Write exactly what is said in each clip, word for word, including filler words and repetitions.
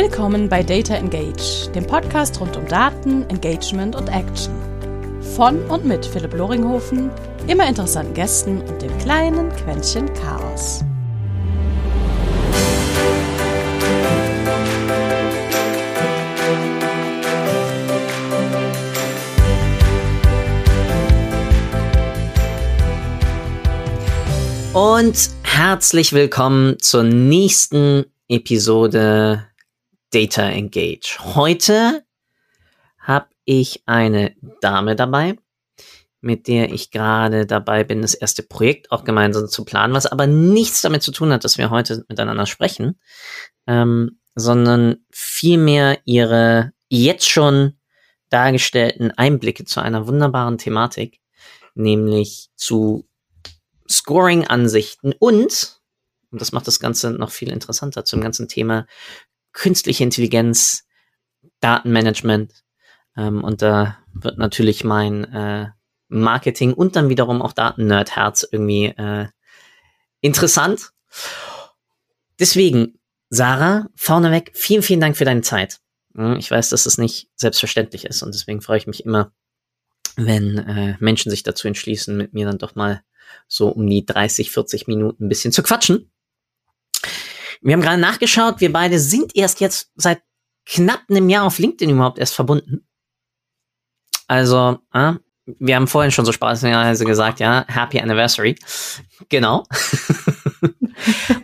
Willkommen bei Data Engage, dem Podcast rund um Daten, Engagement und Action. Von und mit Philipp Loringhofen, immer interessanten Gästen und dem kleinen Quäntchen Chaos. Und herzlich willkommen zur nächsten Episode Data Engage. Heute habe ich eine Dame dabei, mit der ich gerade dabei bin, das erste Projekt auch gemeinsam zu planen, was aber nichts damit zu tun hat, dass wir heute miteinander sprechen, ähm, sondern vielmehr ihre jetzt schon dargestellten Einblicke zu einer wunderbaren Thematik, nämlich zu Scoring-Ansichten und, und das macht das Ganze noch viel interessanter, zum ganzen Thema künstliche Intelligenz, Datenmanagement. Ähm, und da wird natürlich mein äh, Marketing und dann wiederum auch Daten-Nerd-Herz irgendwie äh, interessant. Deswegen, Sarah, vorneweg, vielen, vielen Dank für deine Zeit. Ich weiß, dass es nicht selbstverständlich ist und deswegen freue ich mich immer, wenn äh, Menschen sich dazu entschließen, mit mir dann doch mal so um die dreißig, vierzig Minuten ein bisschen zu quatschen. Wir haben gerade nachgeschaut, wir beide sind erst jetzt seit knapp einem Jahr auf LinkedIn überhaupt erst verbunden. Also, äh, wir haben vorhin schon so spaßweise gesagt, ja, Happy Anniversary. Genau.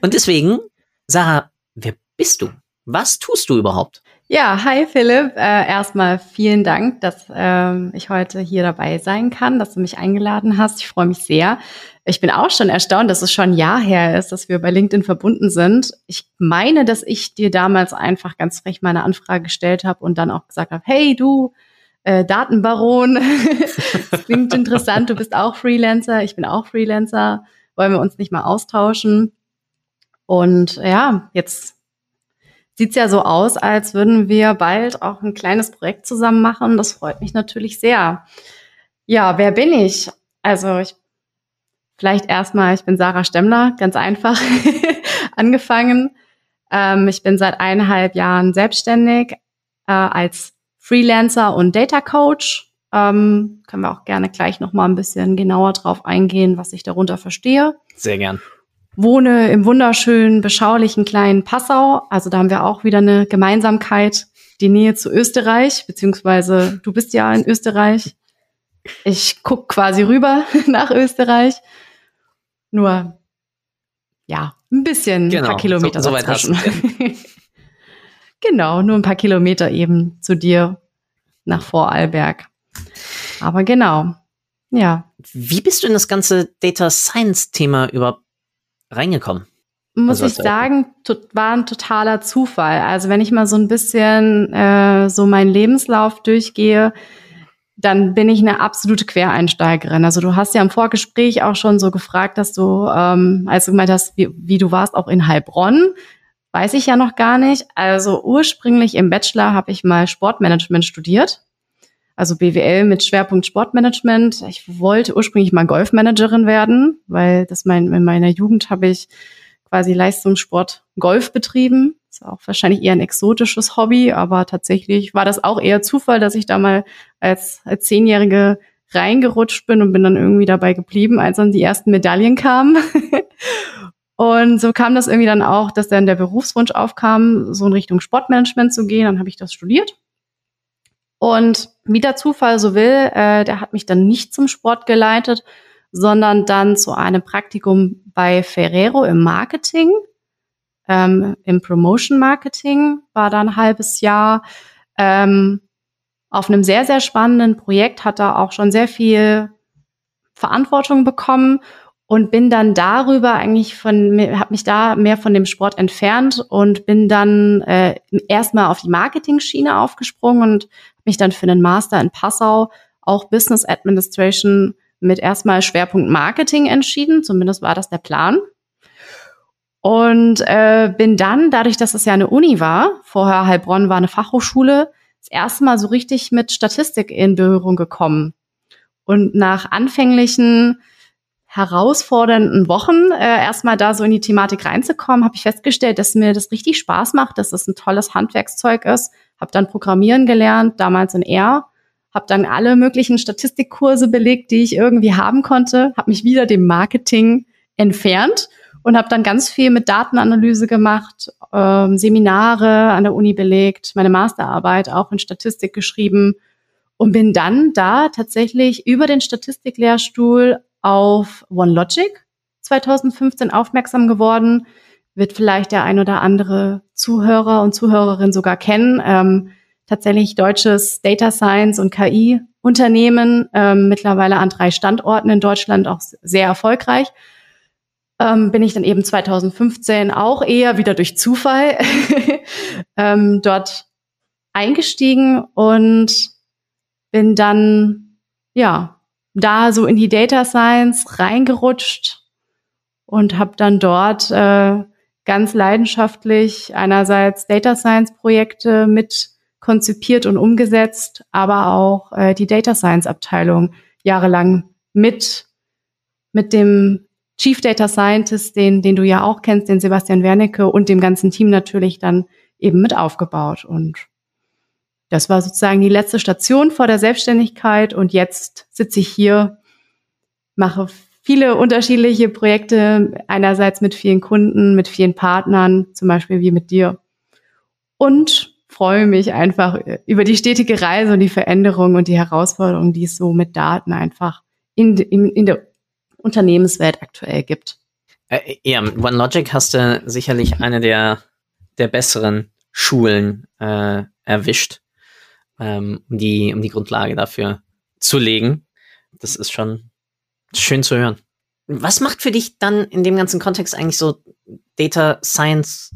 Und deswegen, Sarah, wer bist du? Was tust du überhaupt? Ja, hi Philipp. Äh, erstmal vielen Dank, dass ähm, ich heute hier dabei sein kann, dass du mich eingeladen hast. Ich freue mich sehr. Ich bin auch schon erstaunt, dass es schon ein Jahr her ist, dass wir bei LinkedIn verbunden sind. Ich meine, dass ich dir damals einfach ganz frech meine Anfrage gestellt habe und dann auch gesagt habe, hey du, äh, Datenbaron, das klingt interessant, du bist auch Freelancer, ich bin auch Freelancer, wollen wir uns nicht mal austauschen? Und ja, jetzt sieht's ja so aus, als würden wir bald auch ein kleines Projekt zusammen machen. Das freut mich natürlich sehr. Ja, wer bin ich? Also ich vielleicht erstmal, ich bin Sarah Stemmler, ganz einfach angefangen. Ähm, ich bin seit eineinhalb Jahren selbstständig äh, als Freelancer und Data Coach. Ähm, können wir auch gerne gleich noch mal ein bisschen genauer drauf eingehen, was ich darunter verstehe. Sehr gern. Wohne im wunderschönen, beschaulichen kleinen Passau. Also da haben wir auch wieder eine Gemeinsamkeit, die Nähe zu Österreich, beziehungsweise du bist ja in Österreich. Ich guck quasi rüber nach Österreich. Nur, ja, ein bisschen, genau, ein paar Kilometer so, so dazwischen. Genau, nur ein paar Kilometer eben zu dir nach Vorarlberg. Aber genau, ja. Wie bist du in das ganze Data Science-Thema überhaupt reingekommen? Muss also, ich sagen, to- war ein totaler Zufall. Also wenn ich mal so ein bisschen äh, so meinen Lebenslauf durchgehe, dann bin ich eine absolute Quereinsteigerin. Also du hast ja im Vorgespräch auch schon so gefragt, dass du, ähm, als du gemeint hast, wie, wie du warst, auch in Heilbronn, weiß ich ja noch gar nicht. Also ursprünglich im Bachelor habe ich mal Sportmanagement studiert, also B W L mit Schwerpunkt Sportmanagement. Ich wollte ursprünglich mal Golfmanagerin werden, weil das mein, in meiner Jugend habe ich quasi Leistungssport Golf betrieben. Ist auch wahrscheinlich eher ein exotisches Hobby, aber tatsächlich war das auch eher Zufall, dass ich da mal als, als Zehnjährige reingerutscht bin und bin dann irgendwie dabei geblieben, als dann die ersten Medaillen kamen. Und so kam das irgendwie dann auch, dass dann der Berufswunsch aufkam, so in Richtung Sportmanagement zu gehen. Dann habe ich das studiert. Und wie der Zufall so will, äh, der hat mich dann nicht zum Sport geleitet, sondern dann zu einem Praktikum bei Ferrero im Marketing, ähm, im Promotion Marketing, war da ein halbes Jahr. Ähm, auf einem sehr, sehr spannenden Projekt, hat da auch schon sehr viel Verantwortung bekommen und bin dann darüber eigentlich von, habe mich da mehr von dem Sport entfernt und bin dann äh, erstmal auf die Marketing-Schiene aufgesprungen und mich dann für einen Master in Passau, auch Business Administration, mit erstmal Schwerpunkt Marketing entschieden. Zumindest war das der Plan. Und äh, bin dann, dadurch, dass es ja eine Uni war, vorher Heilbronn war eine Fachhochschule, das erste Mal so richtig mit Statistik in Berührung gekommen. Und nach anfänglichen herausfordernden Wochen äh, erstmal da so in die Thematik reinzukommen, habe ich festgestellt, dass mir das richtig Spaß macht, dass das ein tolles Handwerkszeug ist. Habe dann Programmieren gelernt, damals in R, habe dann alle möglichen Statistikkurse belegt, die ich irgendwie haben konnte, habe mich wieder dem Marketing entfernt und habe dann ganz viel mit Datenanalyse gemacht, ähm, Seminare an der Uni belegt, meine Masterarbeit auch in Statistik geschrieben und bin dann da tatsächlich über den Statistiklehrstuhl auf OneLogic zwanzig fünfzehn aufmerksam geworden, wird vielleicht der ein oder andere Zuhörer und Zuhörerin sogar kennen. Ähm, tatsächlich deutsches Data Science und K I-Unternehmen, ähm, mittlerweile an drei Standorten in Deutschland, auch sehr erfolgreich. Ähm, bin ich dann eben zwanzig fünfzehn auch eher wieder durch Zufall ähm, dort eingestiegen und bin dann, ja, da so in die Data Science reingerutscht und habe dann dort äh, ganz leidenschaftlich einerseits Data Science Projekte mit konzipiert und umgesetzt, aber auch äh, die Data Science Abteilung jahrelang mit mit dem Chief Data Scientist, den den du ja auch kennst, den Sebastian Wernicke, und dem ganzen Team natürlich dann eben mit aufgebaut. Und das war sozusagen die letzte Station vor der Selbstständigkeit und jetzt sitze ich hier, mache viele unterschiedliche Projekte, einerseits mit vielen Kunden, mit vielen Partnern, zum Beispiel wie mit dir, und freue mich einfach über die stetige Reise und die Veränderung und die Herausforderungen, die es so mit Daten einfach in, in, in der Unternehmenswelt aktuell gibt. Äh, ja, mit OneLogic hast du sicherlich eine der, der besseren Schulen äh, erwischt, um die, um die Grundlage dafür zu legen. Das ist schon schön zu hören. Was macht für dich dann in dem ganzen Kontext eigentlich so Data Science?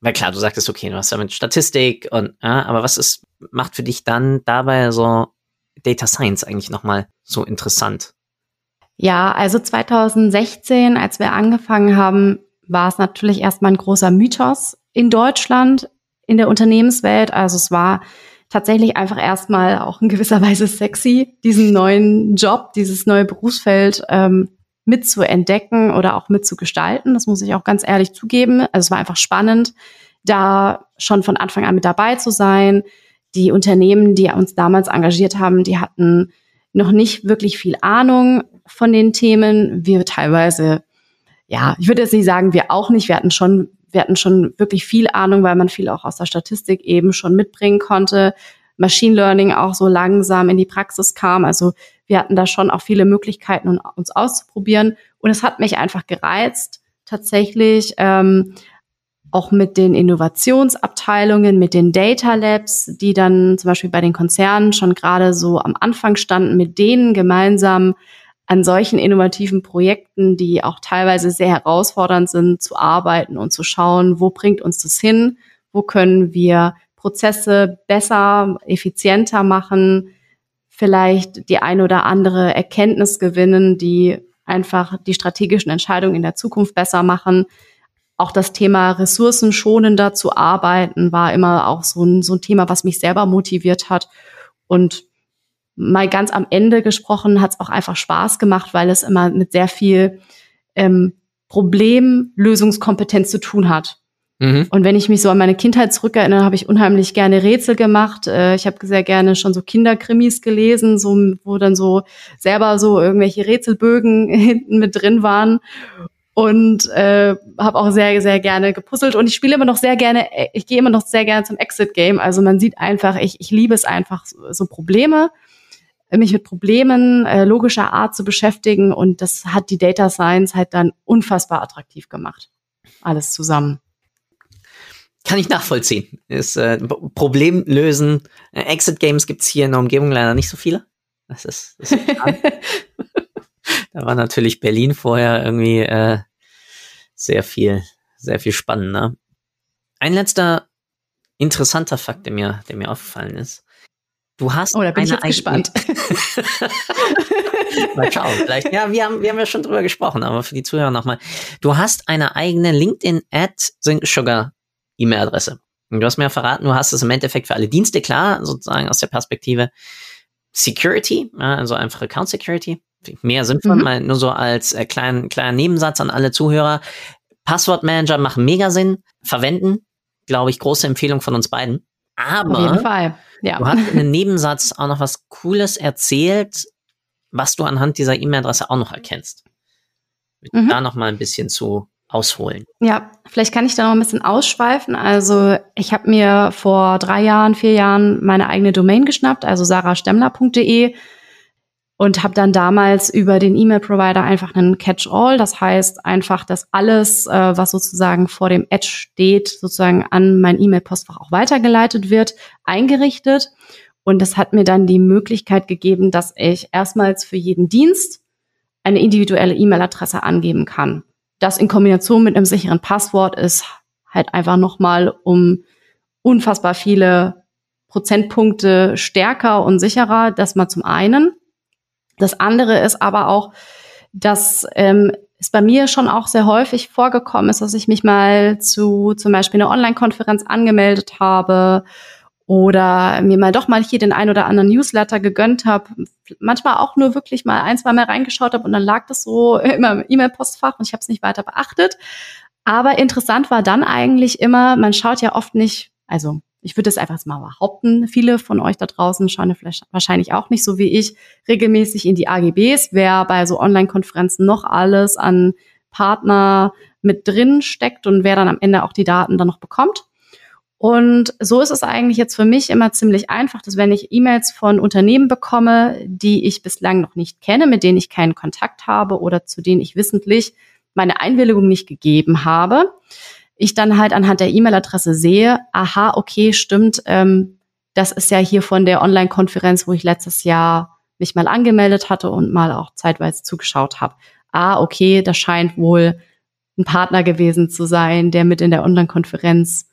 Weil klar, du sagtest, okay, du hast ja mit Statistik und, ja, aber was ist, macht für dich dann dabei so Data Science eigentlich nochmal so interessant? Ja, also zwanzig sechzehn, als wir angefangen haben, war es natürlich erstmal ein großer Mythos in Deutschland, in der Unternehmenswelt. Also es war tatsächlich einfach erstmal auch in gewisser Weise sexy, diesen neuen Job, dieses neue Berufsfeld ähm, mitzuentdecken oder auch mitzugestalten. Das muss ich auch ganz ehrlich zugeben. Also es war einfach spannend, da schon von Anfang an mit dabei zu sein. Die Unternehmen, die uns damals engagiert haben, die hatten noch nicht wirklich viel Ahnung von den Themen. Wir teilweise, ja, ich würde jetzt nicht sagen, wir auch nicht. Wir hatten schon Wir hatten schon wirklich viel Ahnung, weil man viel auch aus der Statistik eben schon mitbringen konnte. Machine Learning auch so langsam in die Praxis kam. Also wir hatten da schon auch viele Möglichkeiten, uns auszuprobieren. Und es hat mich einfach gereizt, tatsächlich ähm, auch mit den Innovationsabteilungen, mit den Data Labs, die dann zum Beispiel bei den Konzernen schon gerade so am Anfang standen, mit denen gemeinsam an solchen innovativen Projekten, die auch teilweise sehr herausfordernd sind, zu arbeiten und zu schauen, wo bringt uns das hin, wo können wir Prozesse besser, effizienter machen, vielleicht die ein oder andere Erkenntnis gewinnen, die einfach die strategischen Entscheidungen in der Zukunft besser machen. Auch das Thema ressourcenschonender zu arbeiten war immer auch so ein, so ein Thema, was mich selber motiviert hat. Und mal ganz am Ende gesprochen, hat es auch einfach Spaß gemacht, weil es immer mit sehr viel ähm, Problemlösungskompetenz zu tun hat. Mhm. Und wenn ich mich so an meine Kindheit zurückerinnere, habe ich unheimlich gerne Rätsel gemacht. Äh, ich habe sehr gerne schon so Kinderkrimis gelesen, so, wo dann so selber so irgendwelche Rätselbögen hinten mit drin waren. Und äh, habe auch sehr, sehr gerne gepuzzelt. Und ich spiele immer noch sehr gerne, ich gehe immer noch sehr gerne zum Exit-Game. Also man sieht einfach, ich, ich liebe es einfach, so, so Probleme, mich mit Problemen äh, logischer Art zu beschäftigen, und das hat die Data Science halt dann unfassbar attraktiv gemacht. Alles zusammen. Kann ich nachvollziehen. Ist, äh, Problem lösen, äh, Exit-Games gibt's hier in der Umgebung leider nicht so viele. Das ist, das ist Da war natürlich Berlin vorher irgendwie äh, sehr viel, sehr viel spannender. Ein letzter interessanter Fakt, der mir, der mir aufgefallen ist. Du hast oh, da bin ich jetzt gespannt. Mal schauen, vielleicht. Ja, wir haben, wir haben ja schon drüber gesprochen, aber für die Zuhörer nochmal. Du hast eine eigene LinkedIn-Ad-Sugar-E-Mail-Adresse. Und du hast mir ja verraten, du hast es im Endeffekt für alle Dienste, klar, sozusagen aus der Perspektive Security, ja, also einfach Account Security. mehr sinnvoll, mhm. mal nur so als äh, kleinen, kleinen Nebensatz an alle Zuhörer. Passwortmanager machen mega Sinn, verwenden, glaube ich, große Empfehlung von uns beiden. Aber auf jeden Fall. Ja. Du hast in einem Nebensatz auch noch was Cooles erzählt, was du anhand dieser E-Mail-Adresse auch noch erkennst. Mhm. Da noch mal ein bisschen zu ausholen. Ja, vielleicht kann ich da noch ein bisschen ausschweifen. Also ich habe mir vor drei Jahren, vier Jahren meine eigene Domain geschnappt, also sarah stemmler punkt de, und habe dann damals über den E-Mail-Provider einfach einen Catch-all, das heißt einfach, dass alles, äh, was sozusagen vor dem Edge steht, sozusagen an mein E-Mail-Postfach auch weitergeleitet wird, eingerichtet. Und das hat mir dann die Möglichkeit gegeben, dass ich erstmals für jeden Dienst eine individuelle E-Mail-Adresse angeben kann. Das in Kombination mit einem sicheren Passwort ist halt einfach nochmal um unfassbar viele Prozentpunkte stärker und sicherer, das mal zum einen. Das andere ist aber auch, dass ähm, es bei mir schon auch sehr häufig vorgekommen ist, dass ich mich mal zu zum Beispiel einer Online-Konferenz angemeldet habe oder mir mal doch mal hier den ein oder anderen Newsletter gegönnt habe, manchmal auch nur wirklich mal ein, zwei Mal reingeschaut habe und dann lag das so immer im E-Mail-Postfach und ich habe es nicht weiter beachtet. Aber interessant war dann eigentlich immer, man schaut ja oft nicht, also ich würde es einfach mal behaupten, viele von euch da draußen schauen wahrscheinlich auch nicht so wie ich regelmäßig in die A G Bs, wer bei so Online-Konferenzen noch alles an Partner mit drin steckt und wer dann am Ende auch die Daten dann noch bekommt. Und so ist es eigentlich jetzt für mich immer ziemlich einfach, dass wenn ich E-Mails von Unternehmen bekomme, die ich bislang noch nicht kenne, mit denen ich keinen Kontakt habe oder zu denen ich wissentlich meine Einwilligung nicht gegeben habe, ich dann halt anhand der E-Mail-Adresse sehe, aha, okay, stimmt, ähm, das ist ja hier von der Online-Konferenz, wo ich letztes Jahr mich mal angemeldet hatte und mal auch zeitweise zugeschaut habe. Ah, okay, das scheint wohl ein Partner gewesen zu sein, der mit in der Online-Konferenz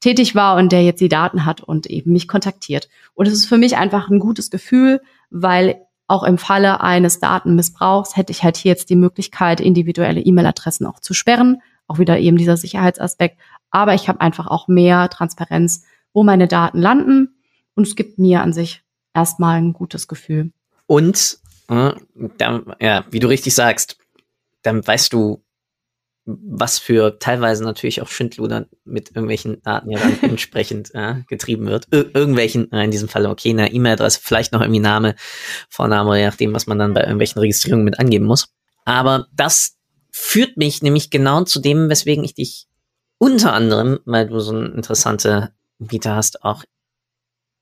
tätig war und der jetzt die Daten hat und eben mich kontaktiert. Und es ist für mich einfach ein gutes Gefühl, weil auch im Falle eines Datenmissbrauchs hätte ich halt hier jetzt die Möglichkeit, individuelle E-Mail-Adressen auch zu sperren. Auch wieder eben dieser Sicherheitsaspekt. Aber ich habe einfach auch mehr Transparenz, wo meine Daten landen. Und es gibt mir an sich erstmal ein gutes Gefühl. Und, äh, dann, ja, wie du richtig sagst, dann weißt du, was für teilweise natürlich auch Schindluder mit irgendwelchen Daten ja dann entsprechend ja, getrieben wird. Ir- irgendwelchen, in diesem Fall okay, eine E-Mail-Adresse, vielleicht noch irgendwie Name, Vorname, je nachdem, was man dann bei irgendwelchen Registrierungen mit angeben muss. Aber das führt mich nämlich genau zu dem, weswegen ich dich unter anderem, weil du so eine interessante Vita hast, auch,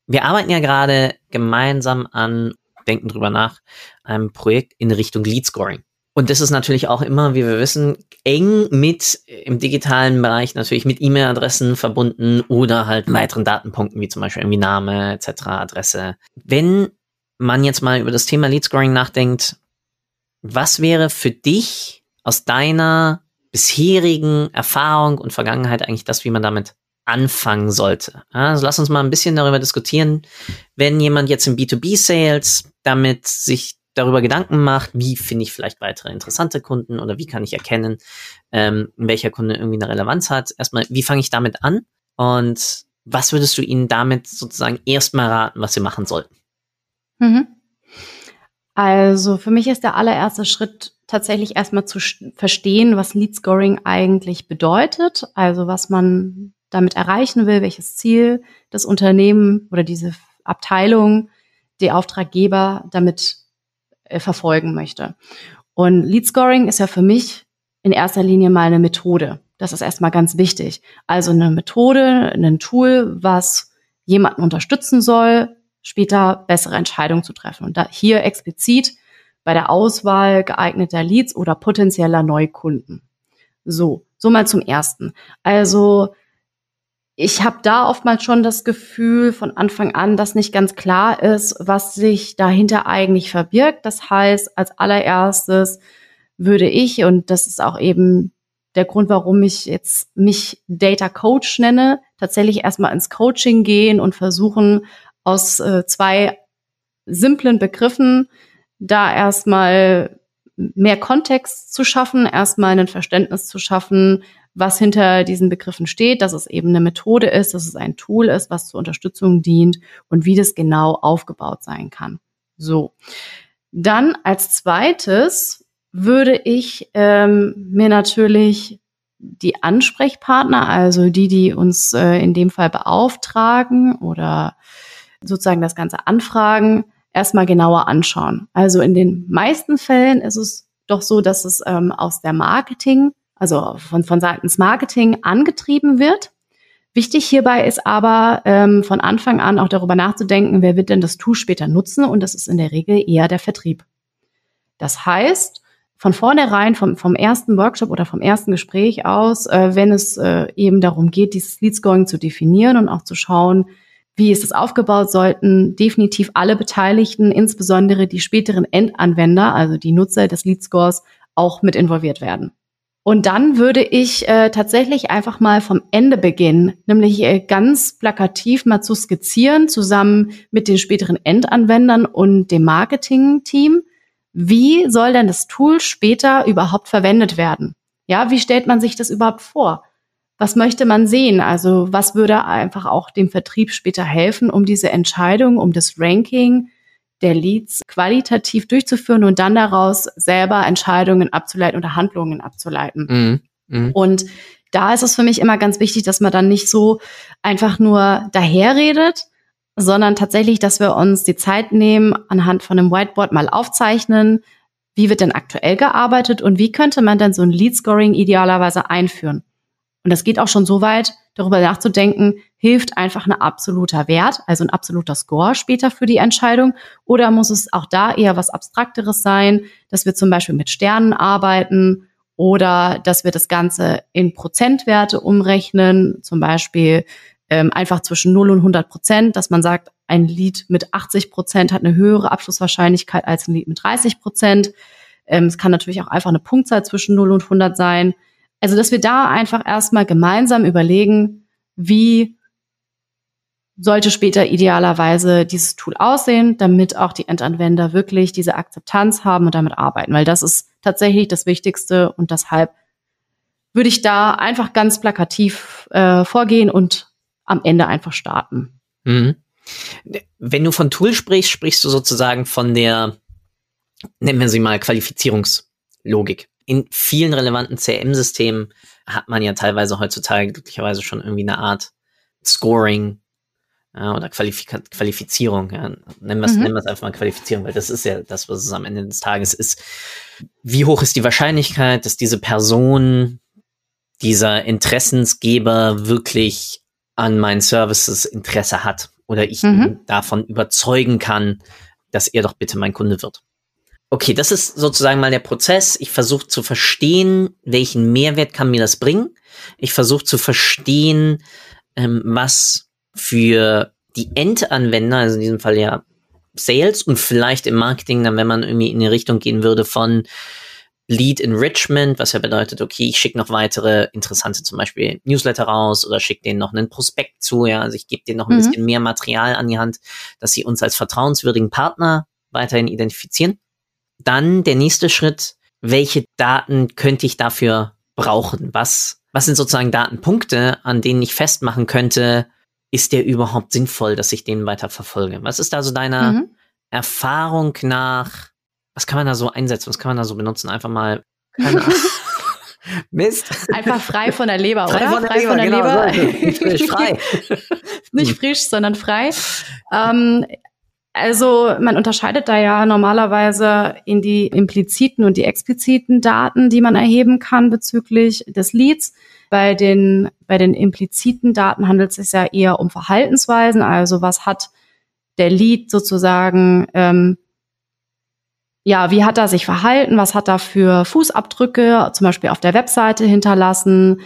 wir arbeiten ja gerade gemeinsam an, denken drüber nach, einem Projekt in Richtung Lead Scoring. Und das ist natürlich auch immer, wie wir wissen, eng mit im digitalen Bereich natürlich mit E-Mail-Adressen verbunden oder halt weiteren Datenpunkten, wie zum Beispiel irgendwie Name, et cetera, Adresse. Wenn man jetzt mal über das Thema Lead Scoring nachdenkt, was wäre für dich aus deiner bisherigen Erfahrung und Vergangenheit eigentlich das, wie man damit anfangen sollte? Also lass uns mal ein bisschen darüber diskutieren, wenn jemand jetzt im B to B Sales damit sich darüber Gedanken macht, wie finde ich vielleicht weitere interessante Kunden oder wie kann ich erkennen, ähm, welcher Kunde irgendwie eine Relevanz hat. Erstmal, wie fange ich damit an und was würdest du ihnen damit sozusagen erstmal raten, was sie machen sollten? Mhm. Also für mich ist der allererste Schritt tatsächlich erstmal zu sch- verstehen, was Lead Scoring eigentlich bedeutet, also was man damit erreichen will, welches Ziel das Unternehmen oder diese Abteilung, die Auftraggeber damit verfolgen möchte. Und Lead Scoring ist ja für mich in erster Linie mal eine Methode. Das ist erstmal ganz wichtig. Also eine Methode, ein Tool, was jemanden unterstützen soll, später bessere Entscheidungen zu treffen. Und da hier explizit bei der Auswahl geeigneter Leads oder potenzieller Neukunden. So, so mal zum Ersten. Also ich habe da oftmals schon das Gefühl von Anfang an, dass nicht ganz klar ist, was sich dahinter eigentlich verbirgt. Das heißt, als allererstes würde ich, und das ist auch eben der Grund, warum ich jetzt mich Data Coach nenne, tatsächlich erstmal ins Coaching gehen und versuchen, aus äh, zwei simplen Begriffen da erstmal mehr Kontext zu schaffen, erstmal ein Verständnis zu schaffen, was hinter diesen Begriffen steht, dass es eben eine Methode ist, dass es ein Tool ist, was zur Unterstützung dient und wie das genau aufgebaut sein kann. So, Dann als zweites würde ich ähm, mir natürlich die Ansprechpartner, also die, die uns äh, in dem Fall beauftragen oder sozusagen das Ganze anfragen, erstmal genauer anschauen. Also in den meisten Fällen ist es doch so, dass es ähm, aus der Marketing, also von, von seitens Marketing angetrieben wird. Wichtig hierbei ist aber, ähm, von Anfang an auch darüber nachzudenken, wer wird denn das Tool später nutzen? Und das ist in der Regel eher der Vertrieb. Das heißt, von vornherein, vom, vom ersten Workshop oder vom ersten Gespräch aus, äh, wenn es äh, eben darum geht, dieses Lead-Scoring zu definieren und auch zu schauen, wie ist es aufgebaut, sollten definitiv alle Beteiligten, insbesondere die späteren Endanwender, also die Nutzer des Leadscores, auch mit involviert werden. Und dann würde ich äh, tatsächlich einfach mal vom Ende beginnen, nämlich äh, ganz plakativ mal zu skizzieren, zusammen mit den späteren Endanwendern und dem Marketing-Team, wie soll denn das Tool später überhaupt verwendet werden? Ja, wie stellt man sich das überhaupt vor? Was möchte man sehen? Also was würde einfach auch dem Vertrieb später helfen, um diese Entscheidung, um das Ranking der Leads qualitativ durchzuführen und dann daraus selber Entscheidungen abzuleiten oder Handlungen abzuleiten. Mhm. Mhm. Und da ist es für mich immer ganz wichtig, dass man dann nicht so einfach nur daherredet, sondern tatsächlich, dass wir uns die Zeit nehmen, anhand von einem Whiteboard mal aufzeichnen, wie wird denn aktuell gearbeitet und wie könnte man denn so ein Lead-Scoring idealerweise einführen. Und das geht auch schon so weit, darüber nachzudenken, hilft einfach ein absoluter Wert, also ein absoluter Score später für die Entscheidung, oder muss es auch da eher was Abstrakteres sein, dass wir zum Beispiel mit Sternen arbeiten oder dass wir das Ganze in Prozentwerte umrechnen, zum Beispiel ähm, einfach zwischen null und hundert Prozent, dass man sagt, ein Lead mit achtzig Prozent hat eine höhere Abschlusswahrscheinlichkeit als ein Lead mit dreißig Prozent. Ähm, es kann natürlich auch einfach eine Punktzahl zwischen null und hundert sein. Also, dass wir da einfach erstmal gemeinsam überlegen, wie sollte später idealerweise dieses Tool aussehen, damit auch die Endanwender wirklich diese Akzeptanz haben und damit arbeiten, weil das ist tatsächlich das Wichtigste und deshalb würde ich da einfach ganz plakativ äh, vorgehen und am Ende einfach starten. Mhm. Wenn du von Tool sprichst, sprichst du sozusagen von der, nennen wir sie mal, Qualifizierungslogik. In vielen relevanten C R M-Systemen hat man ja teilweise heutzutage glücklicherweise schon irgendwie eine Art Scoring äh, oder Qualifika- Qualifizierung. Ja. Nennen wir es mhm. einfach mal Qualifizierung, weil das ist ja das, was es am Ende des Tages ist. Wie hoch ist die Wahrscheinlichkeit, dass diese Person, dieser Interessensgeber wirklich an meinen Services Interesse hat oder ich mhm. ihn davon überzeugen kann, dass er doch bitte mein Kunde wird? Okay, das ist sozusagen mal der Prozess. Ich versuche zu verstehen, welchen Mehrwert kann mir das bringen. Ich versuche zu verstehen, ähm, was für die Endanwender, also in diesem Fall ja Sales und vielleicht im Marketing, dann wenn man irgendwie in die Richtung gehen würde von Lead Enrichment, was ja bedeutet, okay, ich schicke noch weitere interessante zum Beispiel Newsletter raus oder schicke denen noch einen Prospekt zu. Ja, also ich gebe denen noch ein mhm. bisschen mehr Material an die Hand, dass sie uns als vertrauenswürdigen Partner weiterhin identifizieren. Dann der nächste Schritt, welche Daten könnte ich dafür brauchen? Was, was sind sozusagen Datenpunkte, an denen ich festmachen könnte, ist der überhaupt sinnvoll, dass ich den weiter verfolge? Was ist da so deiner mhm. Erfahrung nach, was kann man da so einsetzen, was kann man da so benutzen? Einfach mal, keine Ahnung. Mist. Einfach frei von der Leber, frei oder? Von der frei Leber, von der genau, Leber. So. Nicht frisch, frei. Nicht frisch, sondern frei. Ähm, Also man unterscheidet da ja normalerweise in die impliziten und die expliziten Daten, die man erheben kann bezüglich des Leads. Bei den, bei den impliziten Daten handelt es sich ja eher um Verhaltensweisen. Also was hat der Lead sozusagen, ähm, ja, wie hat er sich verhalten? Was hat er für Fußabdrücke zum Beispiel auf der Webseite hinterlassen?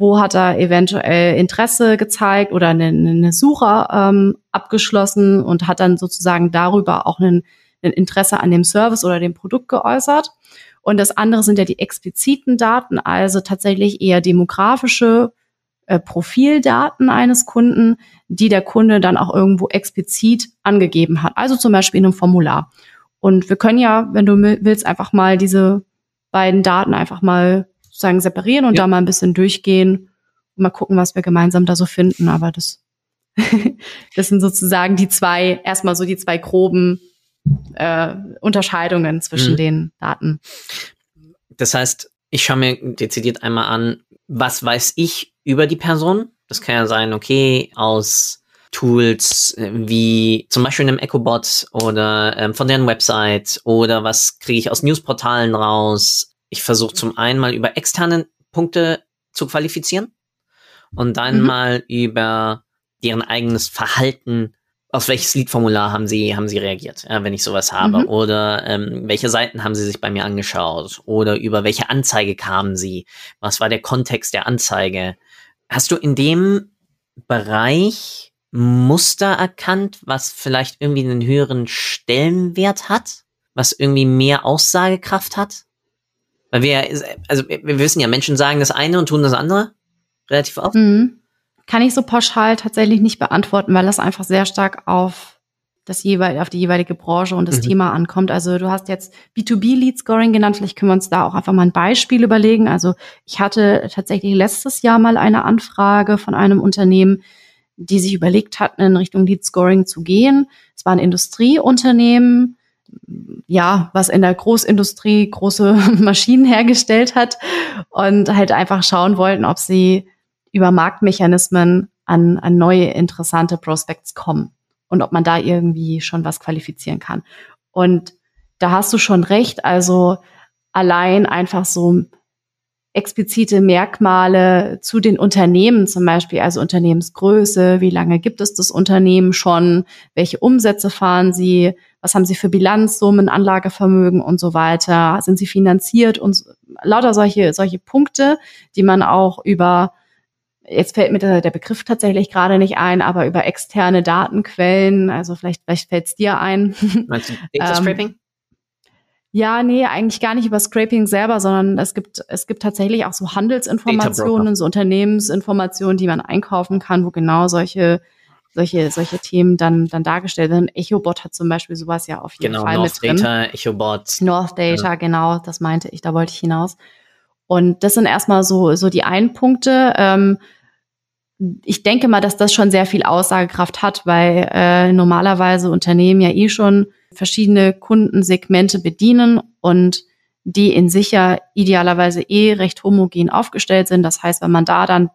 Wo hat er eventuell Interesse gezeigt oder eine, eine Suche ähm, abgeschlossen und hat dann sozusagen darüber auch einen, ein Interesse an dem Service oder dem Produkt geäußert. Und das andere sind ja die expliziten Daten, also tatsächlich eher demografische äh, Profildaten eines Kunden, die der Kunde dann auch irgendwo explizit angegeben hat, also zum Beispiel in einem Formular. Und wir können ja, wenn du willst, einfach mal diese beiden Daten einfach mal sozusagen separieren und ja. da mal ein bisschen durchgehen und mal gucken, was wir gemeinsam da so finden. Aber das, das sind sozusagen die zwei, erstmal so die zwei groben äh, Unterscheidungen zwischen mhm. den Daten. Das heißt, ich schaue mir dezidiert einmal an, was weiß ich über die Person? Das kann ja sein, okay, aus Tools wie zum Beispiel einem Echobot oder ähm, von deren Website oder was kriege ich aus Newsportalen raus. Ich versuche zum einen mal über externe Punkte zu qualifizieren und dann mhm. mal über deren eigenes Verhalten, auf welches Lead-Formular haben sie, haben sie reagiert, ja, wenn ich sowas habe. Mhm. Oder ähm, welche Seiten haben sie sich bei mir angeschaut? Oder über welche Anzeige kamen sie? Was war der Kontext der Anzeige? Hast du in dem Bereich Muster erkannt, was vielleicht irgendwie einen höheren Stellenwert hat? Was irgendwie mehr Aussagekraft hat? Weil wir, also wir wissen ja, Menschen sagen das eine und tun das andere relativ oft. Mhm. Kann ich so pauschal tatsächlich nicht beantworten, weil das einfach sehr stark auf das jeweil, auf die jeweilige Branche und das mhm. Thema ankommt. Also du hast jetzt B to B Lead Scoring genannt, vielleicht können wir uns da auch einfach mal ein Beispiel überlegen. Also ich hatte tatsächlich letztes Jahr mal eine Anfrage von einem Unternehmen, die sich überlegt hatten, in Richtung Lead Scoring zu gehen. Es war ein Industrieunternehmen, ja, was in der Großindustrie große Maschinen hergestellt hat und halt einfach schauen wollten, ob sie über Marktmechanismen an, an neue interessante Prospects kommen und ob man da irgendwie schon was qualifizieren kann. Und da hast du schon recht, also allein einfach so explizite Merkmale zu den Unternehmen zum Beispiel, also Unternehmensgröße, wie lange gibt es das Unternehmen schon, welche Umsätze fahren sie, was haben sie für Bilanzsummen, Anlagevermögen und so weiter, sind sie finanziert und lauter solche, solche Punkte, die man auch über jetzt fällt mir der Begriff tatsächlich gerade nicht ein, aber über externe Datenquellen, also vielleicht, vielleicht fällt es dir ein. Meinst du Data Scraping? Ja, nee, eigentlich gar nicht über Scraping selber, sondern es gibt es gibt tatsächlich auch so Handelsinformationen, so Unternehmensinformationen, die man einkaufen kann, wo genau solche solche solche Themen dann dann dargestellt werden. Echobot hat zum Beispiel sowas ja auf jeden genau, Fall North mit drin. Genau, North Data, Echobot. North Data, ja. Genau, das meinte ich, da wollte ich hinaus. Und das sind erstmal so so die einen Punkte. Ähm, Ich denke mal, dass das schon sehr viel Aussagekraft hat, weil äh, normalerweise Unternehmen ja eh schon verschiedene Kundensegmente bedienen und die in sich ja idealerweise eh recht homogen aufgestellt sind. Das heißt, wenn man da dann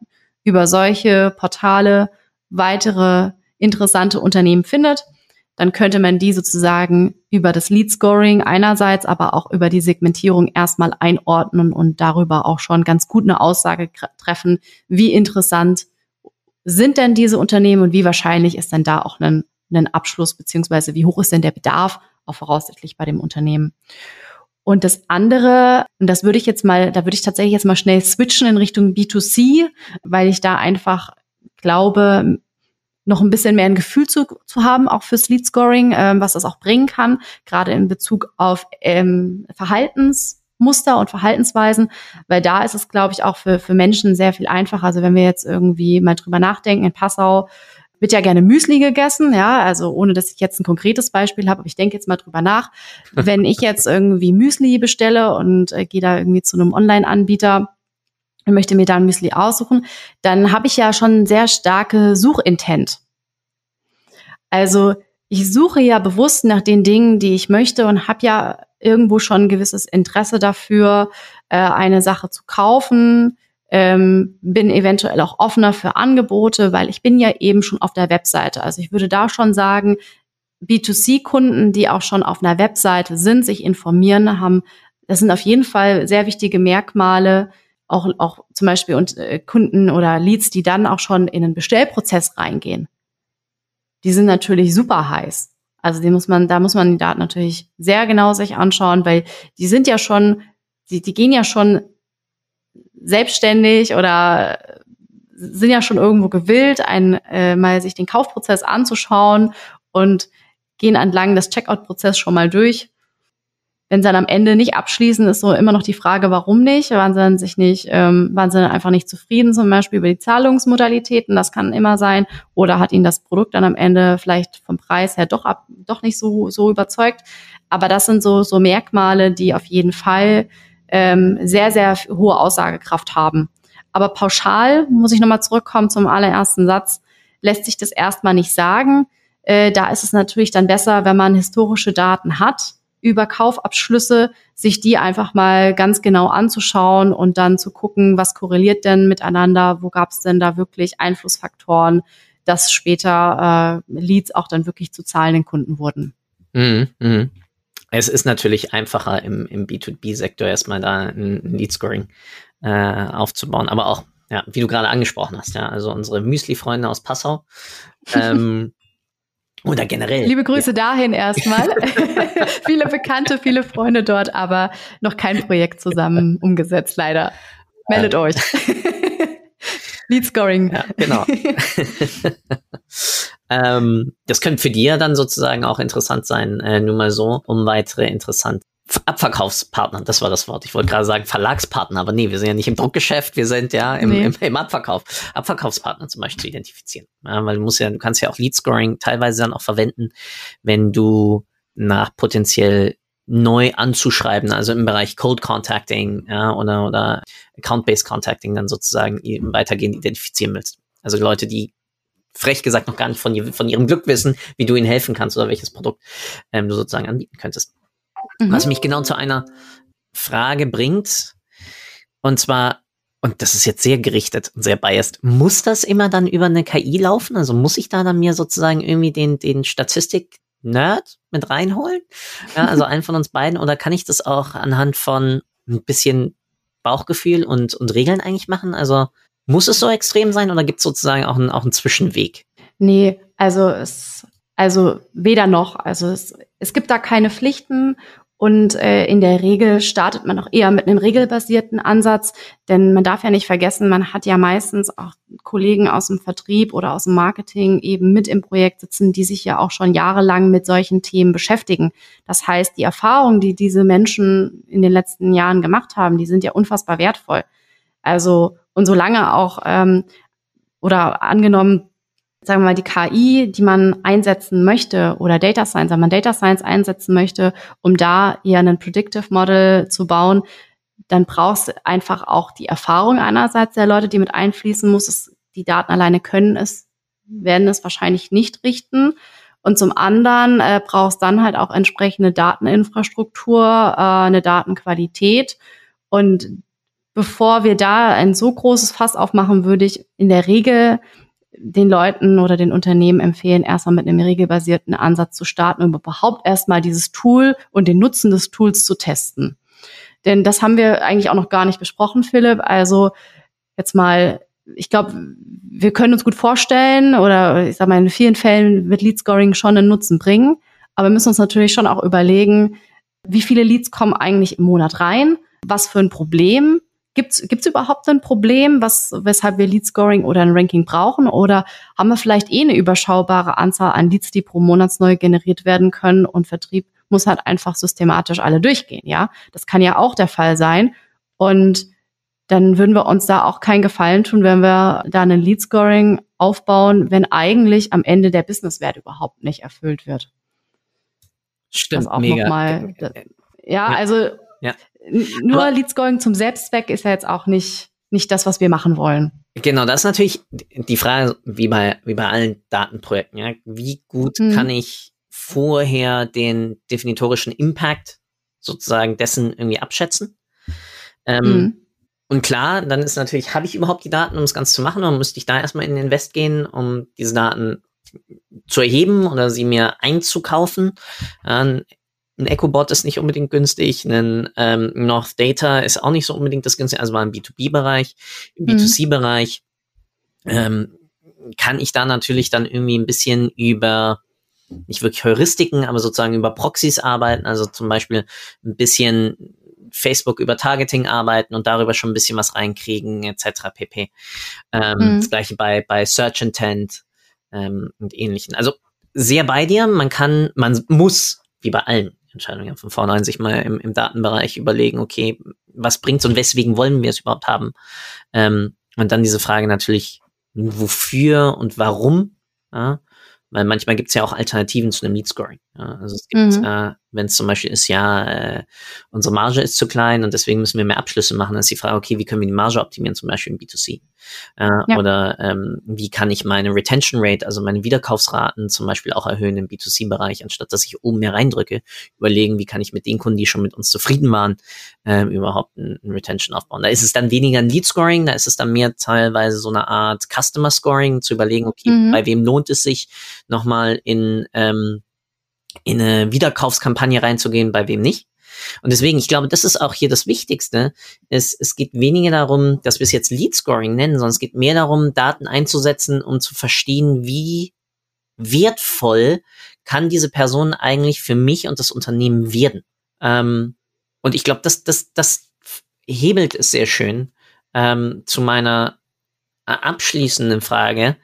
über solche Portale weitere interessante Unternehmen findet, dann könnte man die sozusagen über das Lead-Scoring einerseits, aber auch über die Segmentierung erstmal einordnen und darüber auch schon ganz gut eine Aussage treffen, wie interessant sind denn diese Unternehmen und wie wahrscheinlich ist denn da auch ein, ein Abschluss, beziehungsweise wie hoch ist denn der Bedarf, auch voraussichtlich bei dem Unternehmen? Und das andere, und das würde ich jetzt mal, da würde ich tatsächlich jetzt mal schnell switchen in Richtung B to C, weil ich da einfach glaube, noch ein bisschen mehr ein Gefühl zu, zu haben, auch fürs Lead Scoring, äh, was das auch bringen kann, gerade in Bezug auf ähm, Verhaltensmuster und Verhaltensweisen, weil da ist es, glaube ich, auch für, für Menschen sehr viel einfacher. Also wenn wir jetzt irgendwie mal drüber nachdenken, in Passau wird ja gerne Müsli gegessen, ja, also ohne, dass ich jetzt ein konkretes Beispiel habe, aber ich denke jetzt mal drüber nach. Wenn ich jetzt irgendwie Müsli bestelle und äh, gehe da irgendwie zu einem Online-Anbieter und möchte mir da ein Müsli aussuchen, dann habe ich ja schon sehr starke Suchintent. Also ich suche ja bewusst nach den Dingen, die ich möchte und habe ja irgendwo schon ein gewisses Interesse dafür, äh, eine Sache zu kaufen, ähm, bin eventuell auch offener für Angebote, weil ich bin ja eben schon auf der Webseite. Also ich würde da schon sagen, B to C Kunden, die auch schon auf einer Webseite sind, sich informieren haben, das sind auf jeden Fall sehr wichtige Merkmale, auch, auch zum Beispiel und, äh, Kunden oder Leads, die dann auch schon in den Bestellprozess reingehen. Die sind natürlich super heiß. Also die muss man, da muss man die Daten natürlich sehr genau sich anschauen, weil die sind ja schon, die, die gehen ja schon selbstständig oder sind ja schon irgendwo gewillt, einen, äh, mal sich den Kaufprozess anzuschauen und gehen entlang des Checkout-Prozess schon mal durch. Wenn sie dann am Ende nicht abschließen, ist so immer noch die Frage, warum nicht? Waren sie dann sich nicht, ähm, waren sie dann einfach nicht zufrieden, zum Beispiel über die Zahlungsmodalitäten, das kann immer sein, oder hat ihnen das Produkt dann am Ende vielleicht vom Preis her doch ab, doch nicht so, so überzeugt. Aber das sind so, so Merkmale, die auf jeden Fall ähm, sehr, sehr hohe Aussagekraft haben. Aber pauschal, muss ich nochmal zurückkommen zum allerersten Satz, lässt sich das erstmal nicht sagen. Äh, da ist es natürlich dann besser, wenn man historische Daten hat über Kaufabschlüsse, sich die einfach mal ganz genau anzuschauen und dann zu gucken, was korreliert denn miteinander, wo gab es denn da wirklich Einflussfaktoren, dass später äh, Leads auch dann wirklich zu zahlenden Kunden wurden. Mhm, mh. Es ist natürlich einfacher im, im B zwei B-Sektor erstmal da ein Lead-Scoring äh, aufzubauen, aber auch, ja, wie du gerade angesprochen hast, ja, also unsere Müsli-Freunde aus Passau, ähm, oder generell. Liebe Grüße ja. dahin erstmal. Viele Bekannte, viele Freunde dort, aber noch kein Projekt zusammen umgesetzt, leider. Meldet ähm. euch. Lead Scoring. Ja, genau. ähm, das könnte für dir dann sozusagen auch interessant sein, äh, nur mal so, um weitere interessante Abverkaufspartner, das war das Wort. Ich wollte gerade sagen Verlagspartner, aber nee, wir sind ja nicht im Druckgeschäft, wir sind ja im, nee. im, im Abverkauf. Abverkaufspartner zum Beispiel zu identifizieren. Ja, weil du musst ja, du kannst ja auch Lead Scoring teilweise dann auch verwenden, wenn du nach potenziell neu anzuschreiben, also im Bereich Cold Contacting ja, oder, oder Account-Based Contacting dann sozusagen weitergehend identifizieren willst. Also Leute, die frech gesagt noch gar nicht von, von ihrem Glück wissen, wie du ihnen helfen kannst oder welches Produkt ähm, du sozusagen anbieten könntest. Mhm. Was mich genau zu einer Frage bringt, und zwar, und das ist jetzt sehr gerichtet und sehr biased, muss das immer dann über eine K I laufen? Also muss ich da dann mir sozusagen irgendwie den, den Statistik Nerd mit reinholen? Ja, also einen von uns beiden, oder kann ich das auch anhand von ein bisschen Bauchgefühl und, und Regeln eigentlich machen? Also muss es so extrem sein oder gibt es sozusagen auch einen, auch einen Zwischenweg? Nee, also es, also weder noch. Also es, es gibt da keine Pflichten und äh, in der Regel startet man auch eher mit einem regelbasierten Ansatz, denn man darf ja nicht vergessen, man hat ja meistens auch Kollegen aus dem Vertrieb oder aus dem Marketing eben mit im Projekt sitzen, die sich ja auch schon jahrelang mit solchen Themen beschäftigen. Das heißt, die Erfahrungen, die diese Menschen in den letzten Jahren gemacht haben, die sind ja unfassbar wertvoll. Also, und solange auch, ähm, oder angenommen, sagen wir mal, die K I, die man einsetzen möchte, oder Data Science, wenn man Data Science einsetzen möchte, um da eher einen Predictive Model zu bauen, dann brauchst du einfach auch die Erfahrung einerseits der Leute, die mit einfließen muss. Es, die Daten alleine können es, werden es wahrscheinlich nicht richten. Und zum anderen äh, brauchst dann halt auch entsprechende Dateninfrastruktur, äh, eine Datenqualität. Und bevor wir da ein so großes Fass aufmachen, würde ich in der Regel den Leuten oder den Unternehmen empfehlen, erstmal mit einem regelbasierten Ansatz zu starten und überhaupt erstmal dieses Tool und den Nutzen des Tools zu testen. Denn das haben wir eigentlich auch noch gar nicht besprochen, Philipp. Also jetzt mal, ich glaube, wir können uns gut vorstellen oder ich sag mal, in vielen Fällen wird Lead Scoring schon einen Nutzen bringen. Aber wir müssen uns natürlich schon auch überlegen, wie viele Leads kommen eigentlich im Monat rein? Was für ein Problem? Gibt's, gibt's überhaupt ein Problem, was, weshalb wir Lead Scoring oder ein Ranking brauchen? Oder haben wir vielleicht eh eine überschaubare Anzahl an Leads, die pro Monat neu generiert werden können? Und Vertrieb muss halt einfach systematisch alle durchgehen, ja? Das kann ja auch der Fall sein. Und dann würden wir uns da auch keinen Gefallen tun, wenn wir da einen Lead Scoring aufbauen, wenn eigentlich am Ende der Businesswert überhaupt nicht erfüllt wird. Stimmt, auch mega. Mal, da, ja, ja, also... Ja. Nur aber Lead Scoring zum Selbstzweck ist ja jetzt auch nicht, nicht das, was wir machen wollen. Genau, das ist natürlich die Frage, wie bei, wie bei allen Datenprojekten, ja, wie gut hm. kann ich vorher den definitorischen Impact sozusagen dessen irgendwie abschätzen? Ähm, hm. Und klar, dann ist natürlich, habe ich überhaupt die Daten, um es ganz zu machen, oder müsste ich da erstmal in den Invest gehen, um diese Daten zu erheben oder sie mir einzukaufen? Ähm, Ein Echobot ist nicht unbedingt günstig, ein ähm, North Data ist auch nicht so unbedingt das günstige, also war im B zwei B-Bereich, im mhm. B zwei C-Bereich ähm, kann ich da natürlich dann irgendwie ein bisschen über, nicht wirklich Heuristiken, aber sozusagen über Proxys arbeiten, also zum Beispiel ein bisschen Facebook über Targeting arbeiten und darüber schon ein bisschen was reinkriegen, et cetera pp. Ähm, mhm. Das gleiche bei, bei Search Intent ähm, und ähnlichen. Also sehr bei dir, man kann, man muss, wie bei allen Entscheidungen von vornherein sich mal im, im Datenbereich überlegen, okay, was bringt's und weswegen wollen wir es überhaupt haben? Ähm, und dann diese Frage natürlich, wofür und warum? Ja? Weil manchmal gibt's ja auch Alternativen zu einem Lead Scoring. Ja? Also es gibt mhm. äh, Wenn es zum Beispiel ist, ja, äh, unsere Marge ist zu klein und deswegen müssen wir mehr Abschlüsse machen, dann ist die Frage, okay, wie können wir die Marge optimieren, zum Beispiel im B zwei C? Äh, ja. Oder ähm, wie kann ich meine Retention Rate, also meine Wiederkaufsraten zum Beispiel auch erhöhen im B zwei C-Bereich, anstatt dass ich oben mehr reindrücke, überlegen, wie kann ich mit den Kunden, die schon mit uns zufrieden waren, äh, überhaupt ein, ein Retention aufbauen. Da ist es dann weniger ein Lead-Scoring, da ist es dann mehr teilweise so eine Art Customer-Scoring, zu überlegen, okay, mhm. bei wem lohnt es sich, nochmal in ähm, in eine Wiederkaufskampagne reinzugehen, bei wem nicht. Und deswegen, ich glaube, das ist auch hier das Wichtigste, ist, es geht weniger darum, dass wir es jetzt Lead-Scoring nennen, sondern es geht mehr darum, Daten einzusetzen, um zu verstehen, wie wertvoll kann diese Person eigentlich für mich und das Unternehmen werden. Ähm, und ich glaube, das, das, das hebelt es sehr schön ähm, zu meiner abschließenden Frage.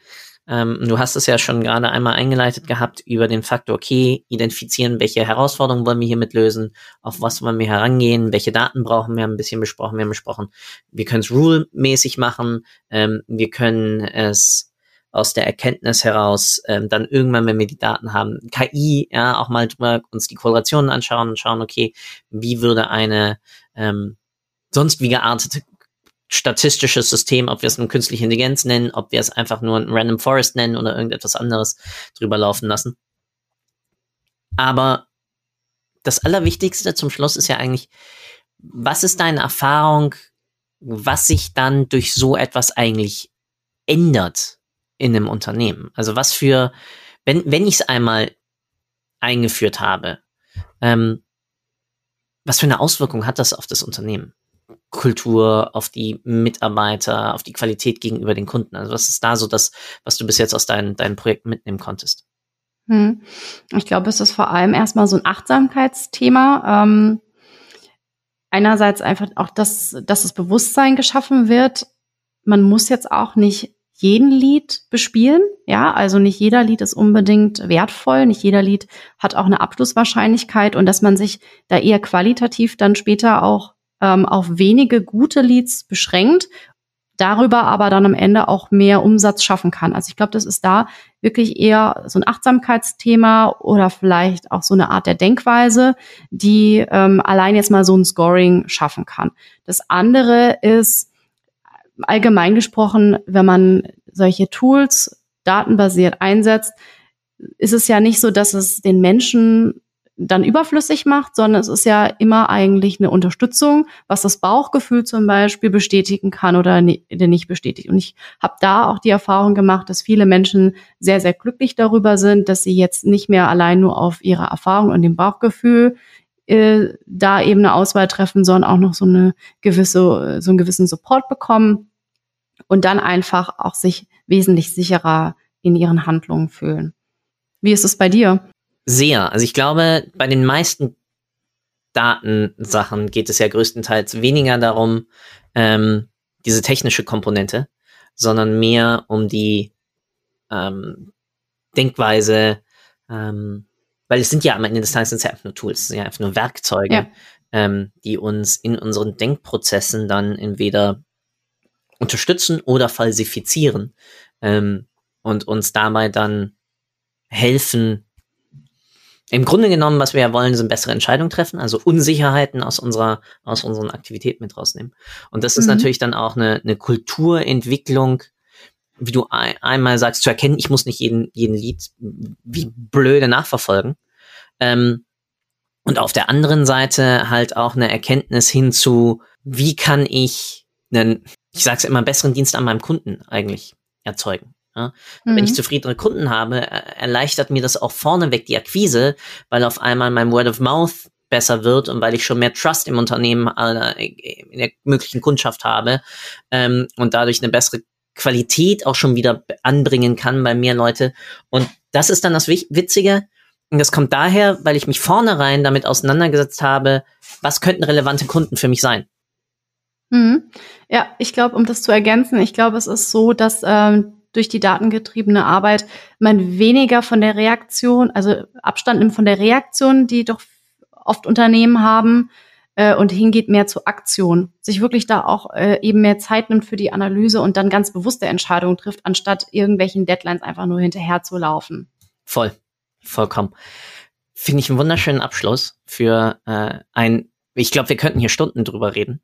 Ähm, du hast es ja schon gerade einmal eingeleitet gehabt über den Faktor, okay, identifizieren, welche Herausforderungen wollen wir hiermit lösen, auf was wollen wir herangehen, welche Daten brauchen wir, haben ein bisschen besprochen, wir haben besprochen, wir können es rule-mäßig machen, ähm, wir können es aus der Erkenntnis heraus ähm, dann irgendwann, wenn wir die Daten haben, K I, ja, auch mal drüber uns die Korrelationen anschauen und schauen, okay, wie würde eine ähm, sonst wie geartete statistisches System, ob wir es eine künstliche Intelligenz nennen, ob wir es einfach nur ein Random Forest nennen oder irgendetwas anderes drüber laufen lassen. Aber das Allerwichtigste zum Schluss ist ja eigentlich, was ist deine Erfahrung, was sich dann durch so etwas eigentlich ändert in einem Unternehmen? Also was für, wenn, wenn ich es einmal eingeführt habe, ähm, was für eine Auswirkung hat das auf das Unternehmen? Kultur, auf die Mitarbeiter, auf die Qualität gegenüber den Kunden. Also was ist da so das, was du bis jetzt aus deinen, deinen Projekten mitnehmen konntest? Hm. Ich glaube, es ist vor allem erstmal so ein Achtsamkeitsthema. Ähm, einerseits einfach auch, das, dass das Bewusstsein geschaffen wird. Man muss jetzt auch nicht jeden Lead bespielen. Ja, also nicht jeder Lead ist unbedingt wertvoll. Nicht jeder Lead hat auch eine Abschlusswahrscheinlichkeit und dass man sich da eher qualitativ dann später auch auf wenige gute Leads beschränkt, darüber aber dann am Ende auch mehr Umsatz schaffen kann. Also ich glaube, das ist da wirklich eher so ein Achtsamkeitsthema oder vielleicht auch so eine Art der Denkweise, die ähm, allein jetzt mal so ein Scoring schaffen kann. Das andere ist allgemein gesprochen, wenn man solche Tools datenbasiert einsetzt, ist es ja nicht so, dass es den Menschen dann überflüssig macht, sondern es ist ja immer eigentlich eine Unterstützung, was das Bauchgefühl zum Beispiel bestätigen kann oder ne, nicht bestätigt. Und ich habe da auch die Erfahrung gemacht, dass viele Menschen sehr, sehr glücklich darüber sind, dass sie jetzt nicht mehr allein nur auf ihre Erfahrung und dem Bauchgefühl äh, da eben eine Auswahl treffen, sondern auch noch so eine gewisse, so einen gewissen Support bekommen und dann einfach auch sich wesentlich sicherer in ihren Handlungen fühlen. Wie ist es bei dir? Sehr. Also ich glaube, bei den meisten Datensachen geht es ja größtenteils weniger darum, ähm, diese technische Komponente, sondern mehr um die ähm, Denkweise, ähm, weil es sind ja am Ende des Tages ja einfach nur Tools, es sind ja einfach nur Werkzeuge, ja. ähm, die uns in unseren Denkprozessen dann entweder unterstützen oder falsifizieren ähm, und uns dabei dann helfen, im Grunde genommen, was wir ja wollen, sind bessere Entscheidungen treffen, also Unsicherheiten aus unserer, aus unseren Aktivitäten mit rausnehmen. Und das ist mhm. natürlich dann auch eine, eine Kulturentwicklung, wie du ein, einmal sagst, zu erkennen, ich muss nicht jeden, jeden Lied wie blöde nachverfolgen. Ähm, und auf der anderen Seite halt auch eine Erkenntnis hin zu, wie kann ich einen, ich sag's immer, besseren Dienst an meinem Kunden eigentlich erzeugen. Ja. Wenn mhm. ich zufriedene Kunden habe, erleichtert mir das auch vorneweg die Akquise, weil auf einmal mein Word of Mouth besser wird und weil ich schon mehr Trust im Unternehmen in der möglichen Kundschaft habe ähm, und dadurch eine bessere Qualität auch schon wieder anbringen kann bei mehr Leute. Und das ist dann das Witzige. Und das kommt daher, weil ich mich vornherein damit auseinandergesetzt habe, was könnten relevante Kunden für mich sein. Mhm. Ja, ich glaube, um das zu ergänzen, ich glaube, es ist so, dass ähm durch die datengetriebene Arbeit man weniger von der Reaktion, also Abstand nimmt von der Reaktion, die doch oft Unternehmen haben, äh, und hingeht mehr zur Aktion. Sich wirklich da auch äh, eben mehr Zeit nimmt für die Analyse und dann ganz bewusste Entscheidungen trifft, anstatt irgendwelchen Deadlines einfach nur hinterher zu laufen. Voll, vollkommen. finde ich einen wunderschönen Abschluss für äh, ein, ich glaube, wir könnten hier Stunden drüber reden.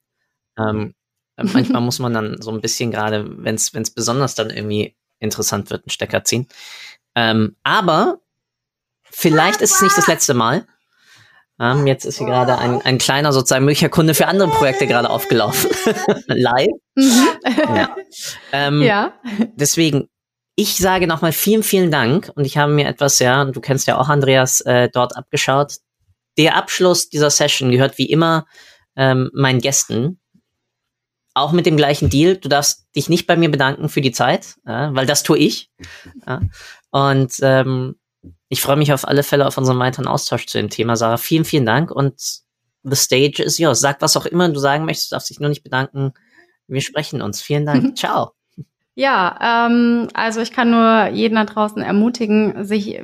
Ähm, manchmal muss man dann so ein bisschen gerade, wenn es wenn es besonders dann irgendwie interessant wird, einen Stecker ziehen. Ähm, aber vielleicht ist es nicht das letzte Mal. Ähm, jetzt ist hier gerade ein, ein kleiner sozusagen möglicher Kunde für andere Projekte gerade aufgelaufen. Live. Mhm. Ja. Ähm, ja. Deswegen, ich sage nochmal vielen, vielen Dank. Und ich habe mir etwas, ja, und du kennst ja auch Andreas, äh, dort abgeschaut. Der Abschluss dieser Session gehört wie immer ähm, meinen Gästen. Auch mit dem gleichen Deal. Du darfst dich nicht bei mir bedanken für die Zeit, äh, weil das tue ich. Ja. Und ähm, ich freue mich auf alle Fälle auf unseren weiteren Austausch zu dem Thema, Sarah. Vielen, vielen Dank und the stage is yours. Sag, was auch immer du sagen möchtest, darfst dich nur nicht bedanken. Wir sprechen uns. Vielen Dank. Mhm. Ciao. Ja, ähm, also ich kann nur jeden da draußen ermutigen, sich,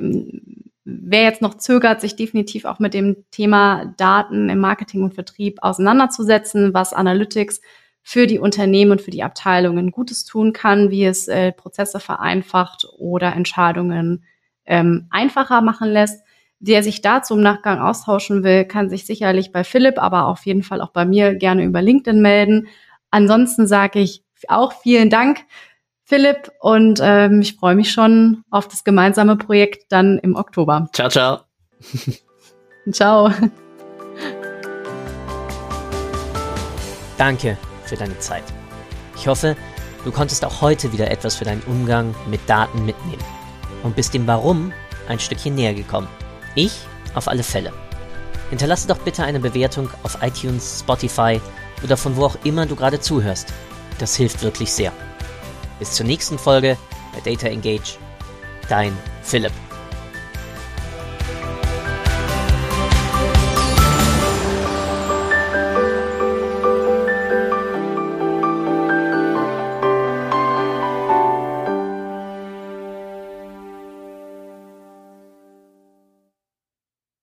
wer jetzt noch zögert, sich definitiv auch mit dem Thema Daten im Marketing und Vertrieb auseinanderzusetzen, was Analytics für die Unternehmen und für die Abteilungen Gutes tun kann, wie es äh, Prozesse vereinfacht oder Entscheidungen ähm, einfacher machen lässt. Der sich dazu im Nachgang austauschen will, kann sich sicherlich bei Philipp, aber auf jeden Fall auch bei mir gerne über LinkedIn melden. Ansonsten sage ich auch vielen Dank, Philipp, und ähm, ich freue mich schon auf das gemeinsame Projekt dann im Oktober. Ciao, ciao. Ciao. Danke für deine Zeit. Ich hoffe, du konntest auch heute wieder etwas für deinen Umgang mit Daten mitnehmen und bist dem Warum ein Stückchen näher gekommen. Ich auf alle Fälle. Hinterlasse doch bitte eine Bewertung auf iTunes, Spotify oder von wo auch immer du gerade zuhörst. Das hilft wirklich sehr. Bis zur nächsten Folge bei Data Engage. Dein Philipp.